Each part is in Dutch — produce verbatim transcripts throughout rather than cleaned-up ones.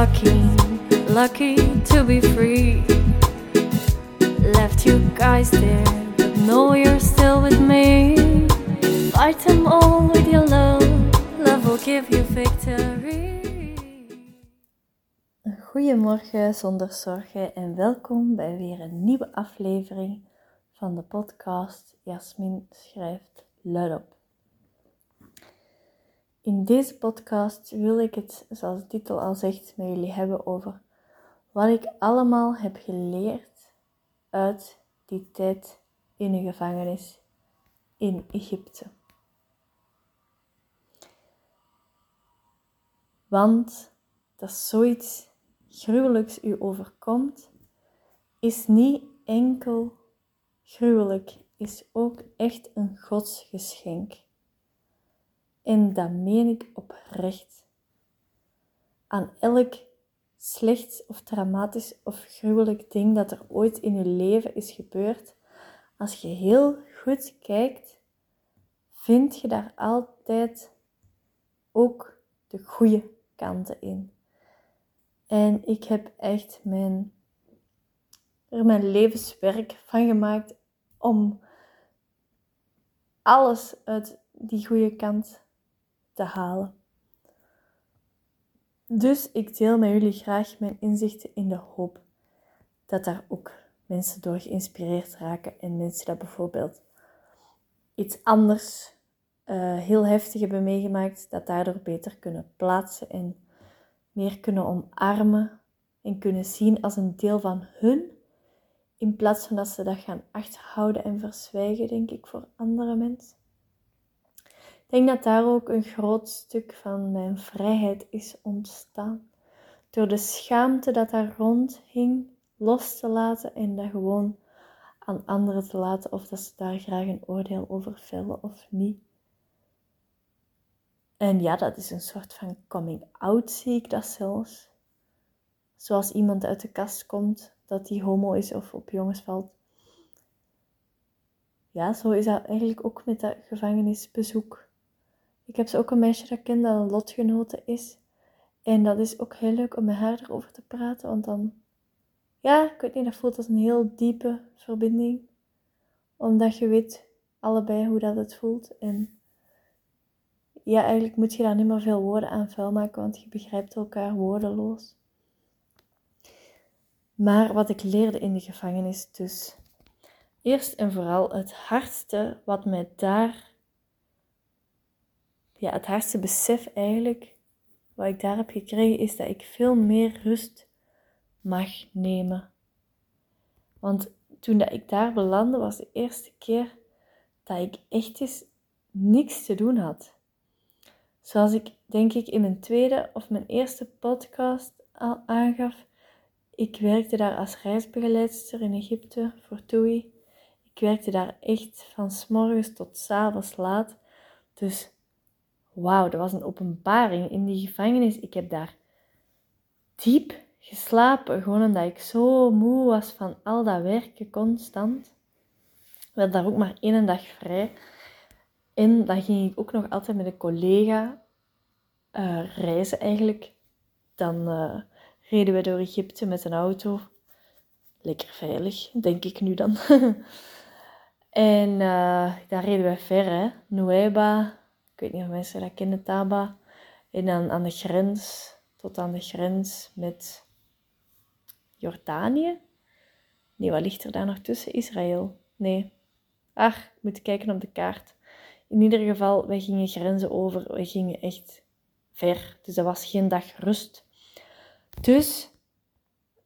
lucky, lucky to be free. Left you guys there, but no, you're still with me. Fight them all with your love, love will give you victory. Goedemorgen zonder zorgen en welkom bij weer een nieuwe aflevering van de podcast Jasmin schrijft luidop. In deze podcast wil ik het, zoals de titel al zegt, met jullie hebben over wat ik allemaal heb geleerd uit die tijd in de gevangenis in Egypte. Want dat is zoiets gruwelijks u overkomt, is niet enkel gruwelijk, is ook echt een godsgeschenk. En dat meen ik oprecht. Aan elk slecht of dramatisch of gruwelijk ding dat er ooit in uw leven is gebeurd, als je heel goed kijkt, vind je daar altijd ook de goede kanten in. En ik heb echt mijn, er mijn levenswerk van gemaakt om alles uit die goede kant te halen. Dus ik deel met jullie graag mijn inzichten in de hoop dat daar ook mensen door geïnspireerd raken. En mensen dat bijvoorbeeld iets anders uh, heel heftig hebben meegemaakt, dat daardoor beter kunnen plaatsen en meer kunnen omarmen en kunnen zien als een deel van hun, in plaats van dat ze dat gaan achterhouden en verzwijgen, denk ik, voor andere mensen. Ik denk dat daar ook een groot stuk van mijn vrijheid is ontstaan. Door de schaamte dat daar rond hing, los te laten en dat gewoon aan anderen te laten, of dat ze daar graag een oordeel over vellen of niet. En ja, dat is een soort van coming-out, zie ik dat zelfs. Zoals iemand uit de kast komt, dat die homo is of op jongens valt. Ja, zo is dat eigenlijk ook met dat gevangenisbezoek. Ik heb zo ook een meisje dat ik ken dat een lotgenote is. En dat is ook heel leuk om met haar erover te praten, want dan... Ja, ik weet niet, dat voelt als een heel diepe verbinding. Omdat je weet allebei hoe dat het voelt en... Ja, eigenlijk moet je daar niet meer veel woorden aan vuil maken, want je begrijpt elkaar woordeloos. Maar wat ik leerde in de gevangenis dus. Eerst en vooral het hardste wat mij daar... Ja, het hardste besef eigenlijk, wat ik daar heb gekregen, is dat ik veel meer rust mag nemen. Want toen dat ik daar belandde, was de eerste keer dat ik echt eens niks te doen had. Zoals ik, denk ik, in mijn tweede of mijn eerste podcast al aangaf, ik werkte daar als reisbegeleidster in Egypte voor T U I. Ik werkte daar echt van 's morgens tot 's avonds laat. Dus, wauw, dat was een openbaring in die gevangenis. Ik heb daar diep geslapen, gewoon omdat ik zo moe was van al dat werken constant. We hadden daar ook maar één dag vrij. En dan ging ik ook nog altijd met een collega uh, reizen eigenlijk. Dan uh, reden we door Egypte met een auto. Lekker veilig, denk ik nu dan. en uh, daar reden we ver, hè. Nuweiba, ik weet niet of mensen dat kennen, Taba. En dan aan de grens, tot aan de grens met Jordanië. Nee, wat ligt er daar nog tussen? Israël? Nee. Ach, ik moet kijken op de kaart. In ieder geval, wij gingen grenzen over, wij gingen echt ver. Dus dat was geen dag rust. Dus,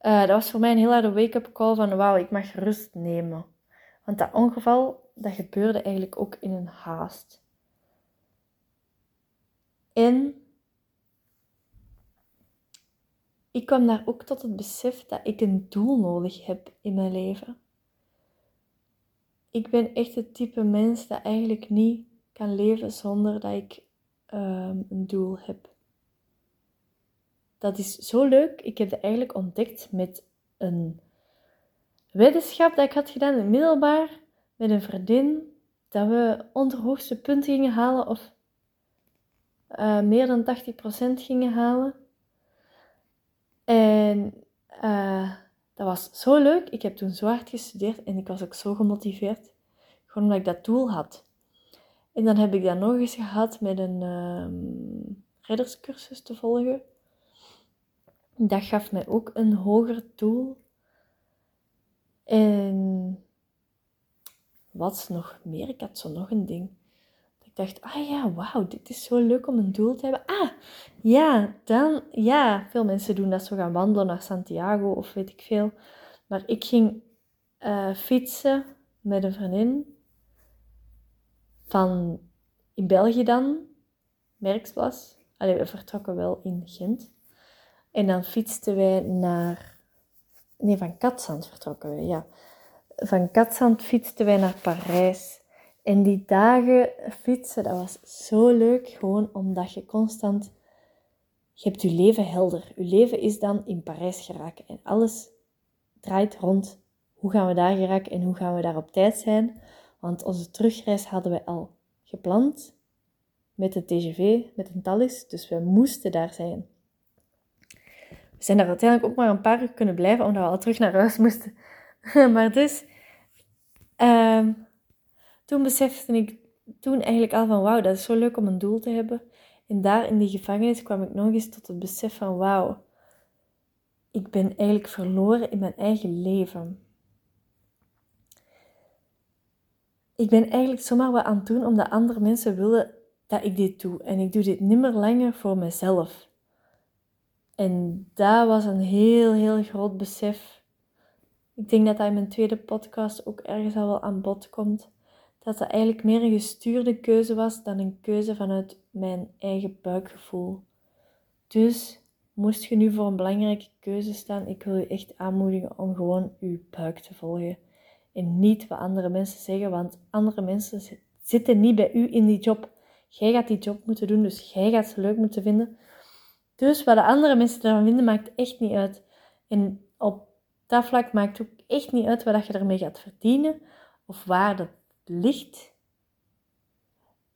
uh, dat was voor mij een heel harde wake-up call van, wauw, ik mag rust nemen. Want dat ongeval, dat gebeurde eigenlijk ook in een haast. En ik kwam daar ook tot het besef dat ik een doel nodig heb in mijn leven. Ik ben echt het type mens dat eigenlijk niet kan leven zonder dat ik um, een doel heb. Dat is zo leuk. Ik heb dat eigenlijk ontdekt met een weddenschap dat ik had gedaan in het middelbaar. Met een vriendin. Dat we onder hoogste punt gingen halen. Of uh, meer dan tachtig procent gingen halen. En uh, dat was zo leuk. Ik heb toen zo hard gestudeerd en ik was ook zo gemotiveerd. Gewoon omdat ik dat doel had. En dan heb ik dat nog eens gehad met een uh, redderscursus te volgen. Dat gaf mij ook een hoger doel. En wat nog meer? Ik had zo nog een ding. Ik dacht, ah ja, wauw, dit is zo leuk om een doel te hebben. Ah, ja, dan, ja, veel mensen doen dat zo, gaan wandelen naar Santiago of weet ik veel. Maar ik ging uh, fietsen met een vriendin van, in België dan, Merksblas. Allee, we vertrokken wel in Gent. En dan fietsten wij naar, nee, van Katsand vertrokken we, ja. Van Katsand fietsten wij naar Parijs. En die dagen fietsen, dat was zo leuk. Gewoon omdat je constant... Je hebt je leven helder. Je leven is dan in Parijs geraken. En alles draait rond. Hoe gaan we daar geraken en hoe gaan we daar op tijd zijn? Want onze terugreis hadden we al gepland. Met de T G V, met een Thalys. Dus we moesten daar zijn. We zijn daar uiteindelijk ook maar een paar uur kunnen blijven. Omdat we al terug naar huis moesten. Maar dus... Uh, Toen besefte ik toen eigenlijk al van wauw, dat is zo leuk om een doel te hebben. En daar in die gevangenis kwam ik nog eens tot het besef van wauw, ik ben eigenlijk verloren in mijn eigen leven. Ik ben eigenlijk zomaar wat aan het doen omdat andere mensen willen dat ik dit doe. En ik doe dit niet meer langer voor mezelf. En dat was een heel, heel groot besef. Ik denk dat dat in mijn tweede podcast ook ergens al wel aan bod komt. Dat dat eigenlijk meer een gestuurde keuze was dan een keuze vanuit mijn eigen buikgevoel. Dus moest je nu voor een belangrijke keuze staan, ik wil je echt aanmoedigen om gewoon je buik te volgen. En niet wat andere mensen zeggen, want andere mensen zitten niet bij u in die job. Jij gaat die job moeten doen, dus jij gaat ze leuk moeten vinden. Dus wat de andere mensen ervan vinden, maakt echt niet uit. En op dat vlak maakt ook echt niet uit wat je ermee gaat verdienen of waar dat licht.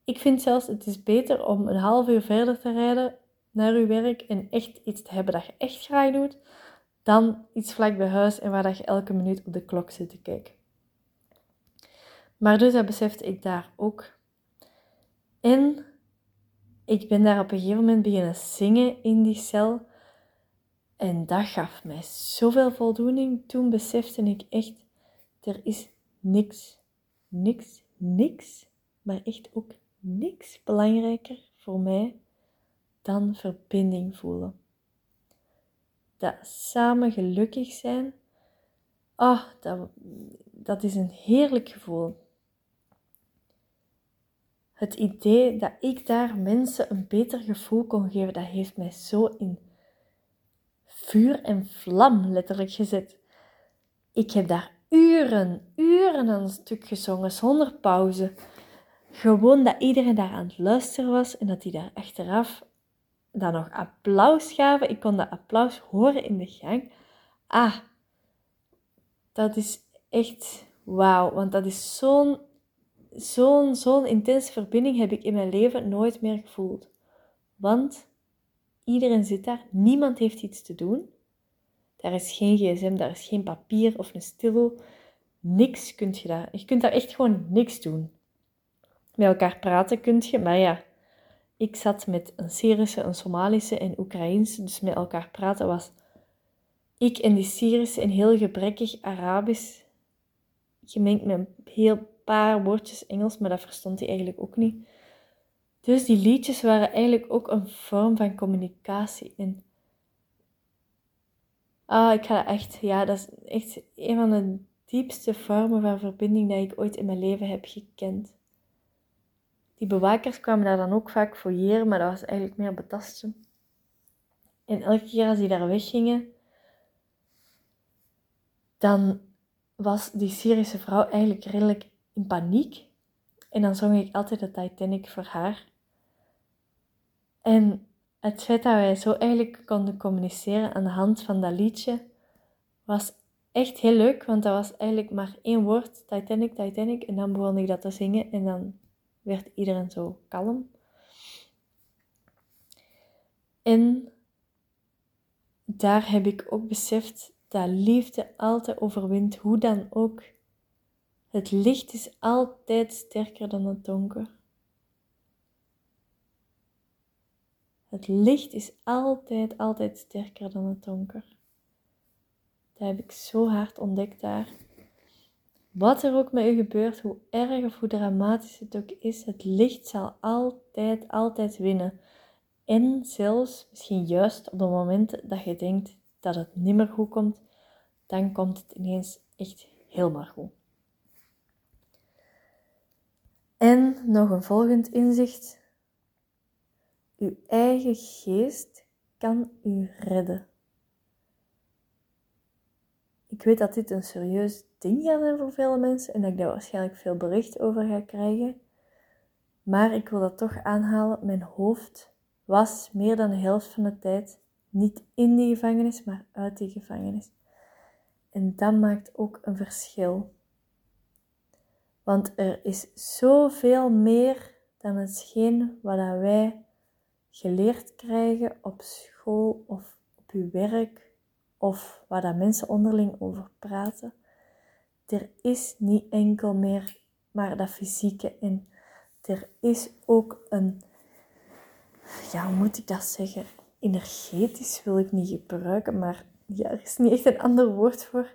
Ik vind zelfs, het is beter om een half uur verder te rijden naar uw werk en echt iets te hebben dat je echt graag doet, dan iets vlak bij huis en waar dat je elke minuut op de klok zit te kijken. Maar dus dat besefte ik daar ook. En ik ben daar op een gegeven moment beginnen zingen in die cel. En dat gaf mij zoveel voldoening. Toen besefte ik echt, er is niks Niks, niks, maar echt ook niks belangrijker voor mij dan verbinding voelen. Dat samen gelukkig zijn, oh, dat, dat is een heerlijk gevoel. Het idee dat ik daar mensen een beter gevoel kon geven, dat heeft mij zo in vuur en vlam letterlijk gezet. Ik heb daar Uren, uren aan een stuk gezongen, zonder pauze. Gewoon dat iedereen daar aan het luisteren was en dat die daar achteraf dan nog applaus gaven. Ik kon dat applaus horen in de gang. Ah, dat is echt wauw, want dat is zo'n, zo'n, zo'n intense verbinding heb ik in mijn leven nooit meer gevoeld. Want iedereen zit daar, niemand heeft iets te doen. Daar is geen gsm, daar is geen papier of een stilo. Niks kun je daar. Je kunt daar echt gewoon niks doen. Met elkaar praten kun je, maar ja. Ik zat met een Syrische, een Somalische en Oekraïense. Dus met elkaar praten was ik en die Syrische een heel gebrekkig Arabisch. Gemengd met een heel paar woordjes Engels, maar dat verstond hij eigenlijk ook niet. Dus die liedjes waren eigenlijk ook een vorm van communicatie in. Ah, ik ga echt, ja, dat is echt een van de diepste vormen van verbinding die ik ooit in mijn leven heb gekend. Die bewakers kwamen daar dan ook vaak fouilleren, maar dat was eigenlijk meer betasten. En elke keer als die daar weggingen, dan was die Syrische vrouw eigenlijk redelijk in paniek. En dan zong ik altijd de Titanic voor haar. En... Het feit dat wij zo eigenlijk konden communiceren aan de hand van dat liedje was echt heel leuk, want dat was eigenlijk maar één woord, Titanic, Titanic, en dan begon ik dat te zingen en dan werd iedereen zo kalm. En daar heb ik ook beseft dat liefde altijd overwint, hoe dan ook. Het licht is altijd sterker dan het donker. Het licht is altijd, altijd sterker dan het donker. Dat heb ik zo hard ontdekt daar. Wat er ook met u gebeurt, hoe erg of hoe dramatisch het ook is, het licht zal altijd, altijd winnen. En zelfs, misschien juist op het moment dat je denkt dat het niet meer goed komt, dan komt het ineens echt helemaal goed. En nog een volgend inzicht. Uw eigen geest kan u redden. Ik weet dat dit een serieus ding gaat zijn voor vele mensen en dat ik daar waarschijnlijk veel bericht over ga krijgen. Maar ik wil dat toch aanhalen. Mijn hoofd was meer dan de helft van de tijd niet in die gevangenis, maar uit die gevangenis. En dat maakt ook een verschil. Want er is zoveel meer dan hetgeen wat wij geleerd krijgen op school of op uw werk of waar dat mensen onderling over praten. Er is niet enkel meer maar dat fysieke in. Er is ook een, ja, hoe moet ik dat zeggen? Energetisch wil ik niet gebruiken, maar ja, er is niet echt een ander woord voor.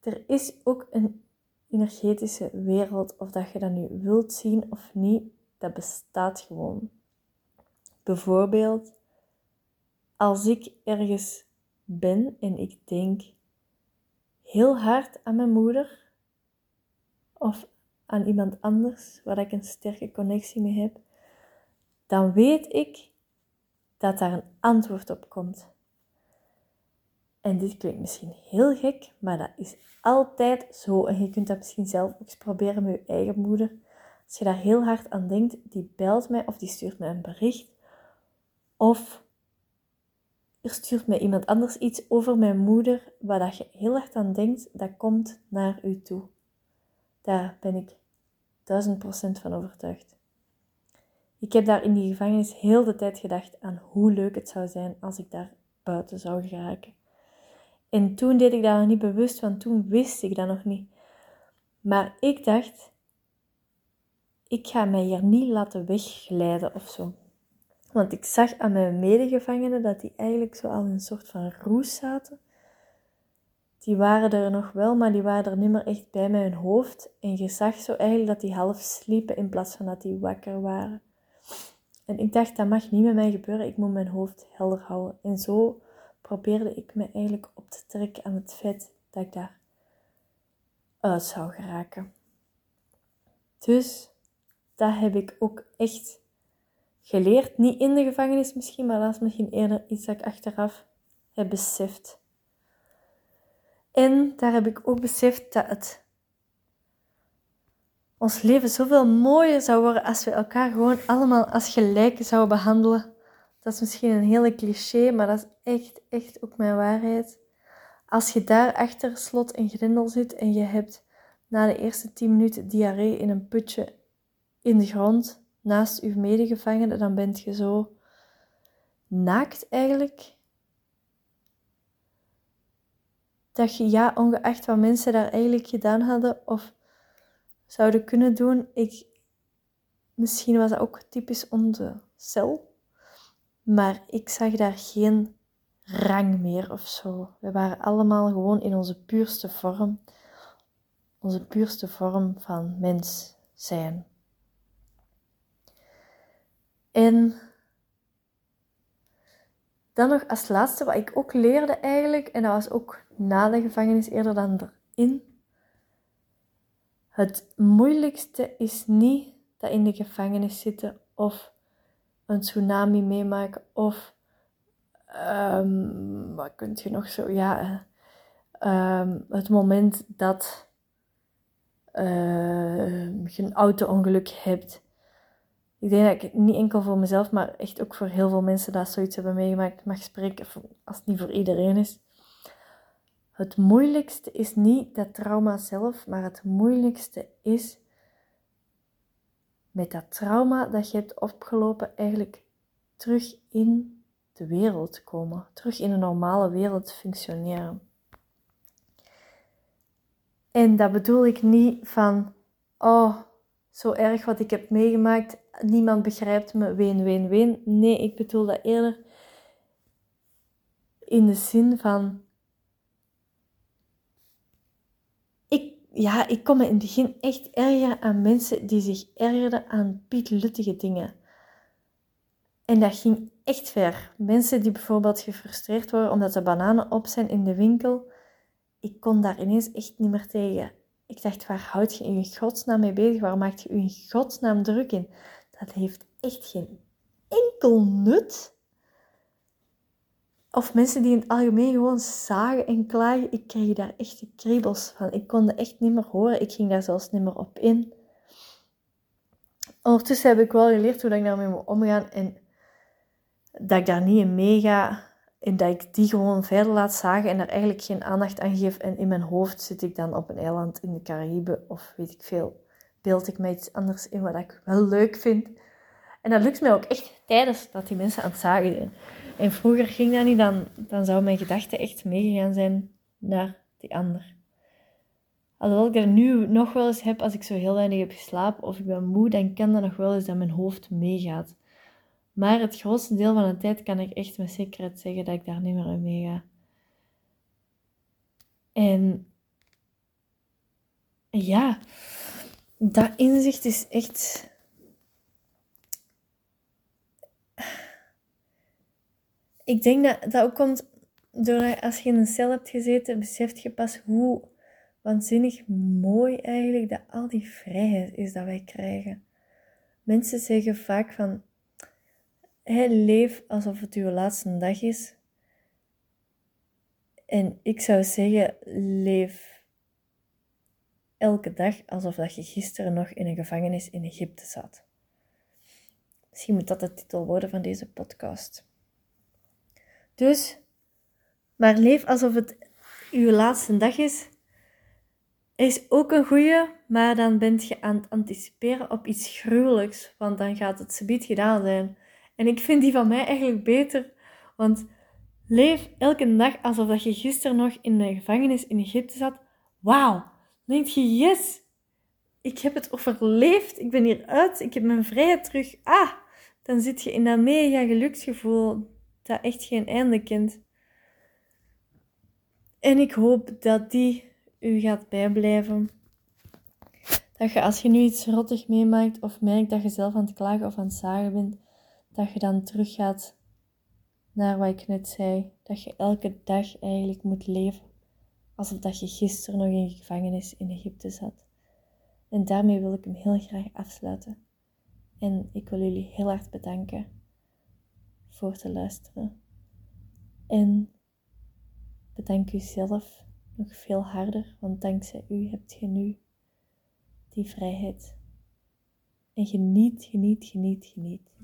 Er is ook een energetische wereld, of dat je dat nu wilt zien of niet, dat bestaat gewoon. Bijvoorbeeld, als ik ergens ben en ik denk heel hard aan mijn moeder of aan iemand anders waar ik een sterke connectie mee heb, dan weet ik dat daar een antwoord op komt. En dit klinkt misschien heel gek, maar dat is altijd zo. En je kunt dat misschien zelf ook eens proberen met je eigen moeder. Als je daar heel hard aan denkt, die belt mij of die stuurt mij een bericht. Of er stuurt mij iemand anders iets over mijn moeder, waar dat je heel hard aan denkt, dat komt naar u toe. Daar ben ik duizend procent van overtuigd. Ik heb daar in die gevangenis heel de tijd gedacht aan hoe leuk het zou zijn als ik daar buiten zou geraken. En toen deed ik dat nog niet bewust, want toen wist ik dat nog niet. Maar ik dacht, ik ga mij hier niet laten wegglijden of zo. Want ik zag aan mijn medegevangenen dat die eigenlijk zo al in een soort van roes zaten. Die waren er nog wel, maar die waren er niet meer echt bij mijn hoofd. En je zag zo eigenlijk dat die half sliepen in plaats van dat die wakker waren. En ik dacht, dat mag niet met mij gebeuren, ik moet mijn hoofd helder houden. En zo probeerde ik me eigenlijk op te trekken aan het feit dat ik daar uit zou geraken. Dus dat heb ik ook echt geleerd. Niet in de gevangenis misschien, maar dat is misschien eerder iets dat ik achteraf heb beseft. En daar heb ik ook beseft dat het ons leven zoveel mooier zou worden als we elkaar gewoon allemaal als gelijken zouden behandelen. Dat is misschien een hele cliché, maar dat is echt, echt ook mijn waarheid. Als je daar achter slot en grendel zit en je hebt na de eerste tien minuten diarree in een putje in de grond naast je medegevangene, dan ben je zo naakt eigenlijk. Dat je, ja, ongeacht wat mensen daar eigenlijk gedaan hadden of zouden kunnen doen, ik, misschien was dat ook typisch onze cel, maar ik zag daar geen rang meer of zo. We waren allemaal gewoon in onze puurste vorm, onze puurste vorm van mens zijn. En dan nog als laatste wat ik ook leerde eigenlijk, en dat was ook na de gevangenis eerder dan erin. Het moeilijkste is niet dat in de gevangenis zitten of een tsunami meemaken of um, wat kunt je nog zo, ja, um, het moment dat uh, je een auto-ongeluk hebt. Ik denk dat ik niet enkel voor mezelf, maar echt ook voor heel veel mensen dat zoiets hebben meegemaakt, mag spreken als het niet voor iedereen is. Het moeilijkste is niet dat trauma zelf, maar het moeilijkste is met dat trauma dat je hebt opgelopen eigenlijk terug in de wereld komen. Terug in een normale wereld functioneren. En dat bedoel ik niet van, oh, zo erg wat ik heb meegemaakt, niemand begrijpt me, ween, ween, ween. Nee, ik bedoel dat eerder in de zin van, ik, ja, ik kon me in het begin echt ergeren aan mensen die zich ergerden aan pietluttige dingen. En dat ging echt ver. Mensen die bijvoorbeeld gefrustreerd worden omdat de bananen op zijn in de winkel, ik kon daar ineens echt niet meer tegen. Ik dacht, waar houd je in godsnaam mee bezig? Waar maakt je in godsnaam druk in? Dat heeft echt geen enkel nut. Of mensen die in het algemeen gewoon zagen en klagen. Ik kreeg daar echt de kriebels van. Ik kon dat echt niet meer horen. Ik ging daar zelfs niet meer op in. Ondertussen heb ik wel geleerd hoe ik daarmee moet omgaan. En dat ik daar niet in meega. En dat ik die gewoon verder laat zagen en daar eigenlijk geen aandacht aan geef. En in mijn hoofd zit ik dan op een eiland in de Caraïbe of weet ik veel. Beeld ik mij iets anders in wat ik wel leuk vind. En dat lukt mij ook echt tijdens dat die mensen aan het zagen zijn. En vroeger ging dat niet, dan, dan zou mijn gedachten echt meegegaan zijn naar die ander. Alhoewel ik dat nu nog wel eens heb, als ik zo heel weinig heb geslapen of ik ben moe, dan kan dat nog wel eens dat mijn hoofd meegaat. Maar het grootste deel van de tijd kan ik echt met zekerheid zeggen dat ik daar niet meer aan mee ga. En ja, dat inzicht is echt... Ik denk dat dat ook komt doordat als je in een cel hebt gezeten, beseft je pas hoe waanzinnig mooi eigenlijk dat al die vrijheid is dat wij krijgen. Mensen zeggen vaak van... Hey, leef alsof het uw laatste dag is. En ik zou zeggen, leef elke dag alsof dat je gisteren nog in een gevangenis in Egypte zat. Misschien moet dat de titel worden van deze podcast. Dus, maar leef alsof het uw laatste dag is, is ook een goeie, maar dan ben je aan het anticiperen op iets gruwelijks, want dan gaat het subiet gedaan zijn. En ik vind die van mij eigenlijk beter, want leef elke dag alsof je gisteren nog in de gevangenis in Egypte zat. Wauw, denk je, yes, ik heb het overleefd, ik ben hieruit, ik heb mijn vrijheid terug. Ah, dan zit je in dat mega geluksgevoel dat echt geen einde kent. En ik hoop dat die u gaat bijblijven. Dat je als je nu iets rottig meemaakt of merkt dat je zelf aan het klagen of aan het zagen bent, dat je dan teruggaat naar wat ik net zei. Dat je elke dag eigenlijk moet leven alsof dat je gisteren nog in gevangenis in Egypte zat. En daarmee wil ik hem heel graag afsluiten. En ik wil jullie heel hard bedanken voor te luisteren. En bedank u zelf nog veel harder, want dankzij u hebt je nu die vrijheid. En geniet, geniet, geniet, geniet.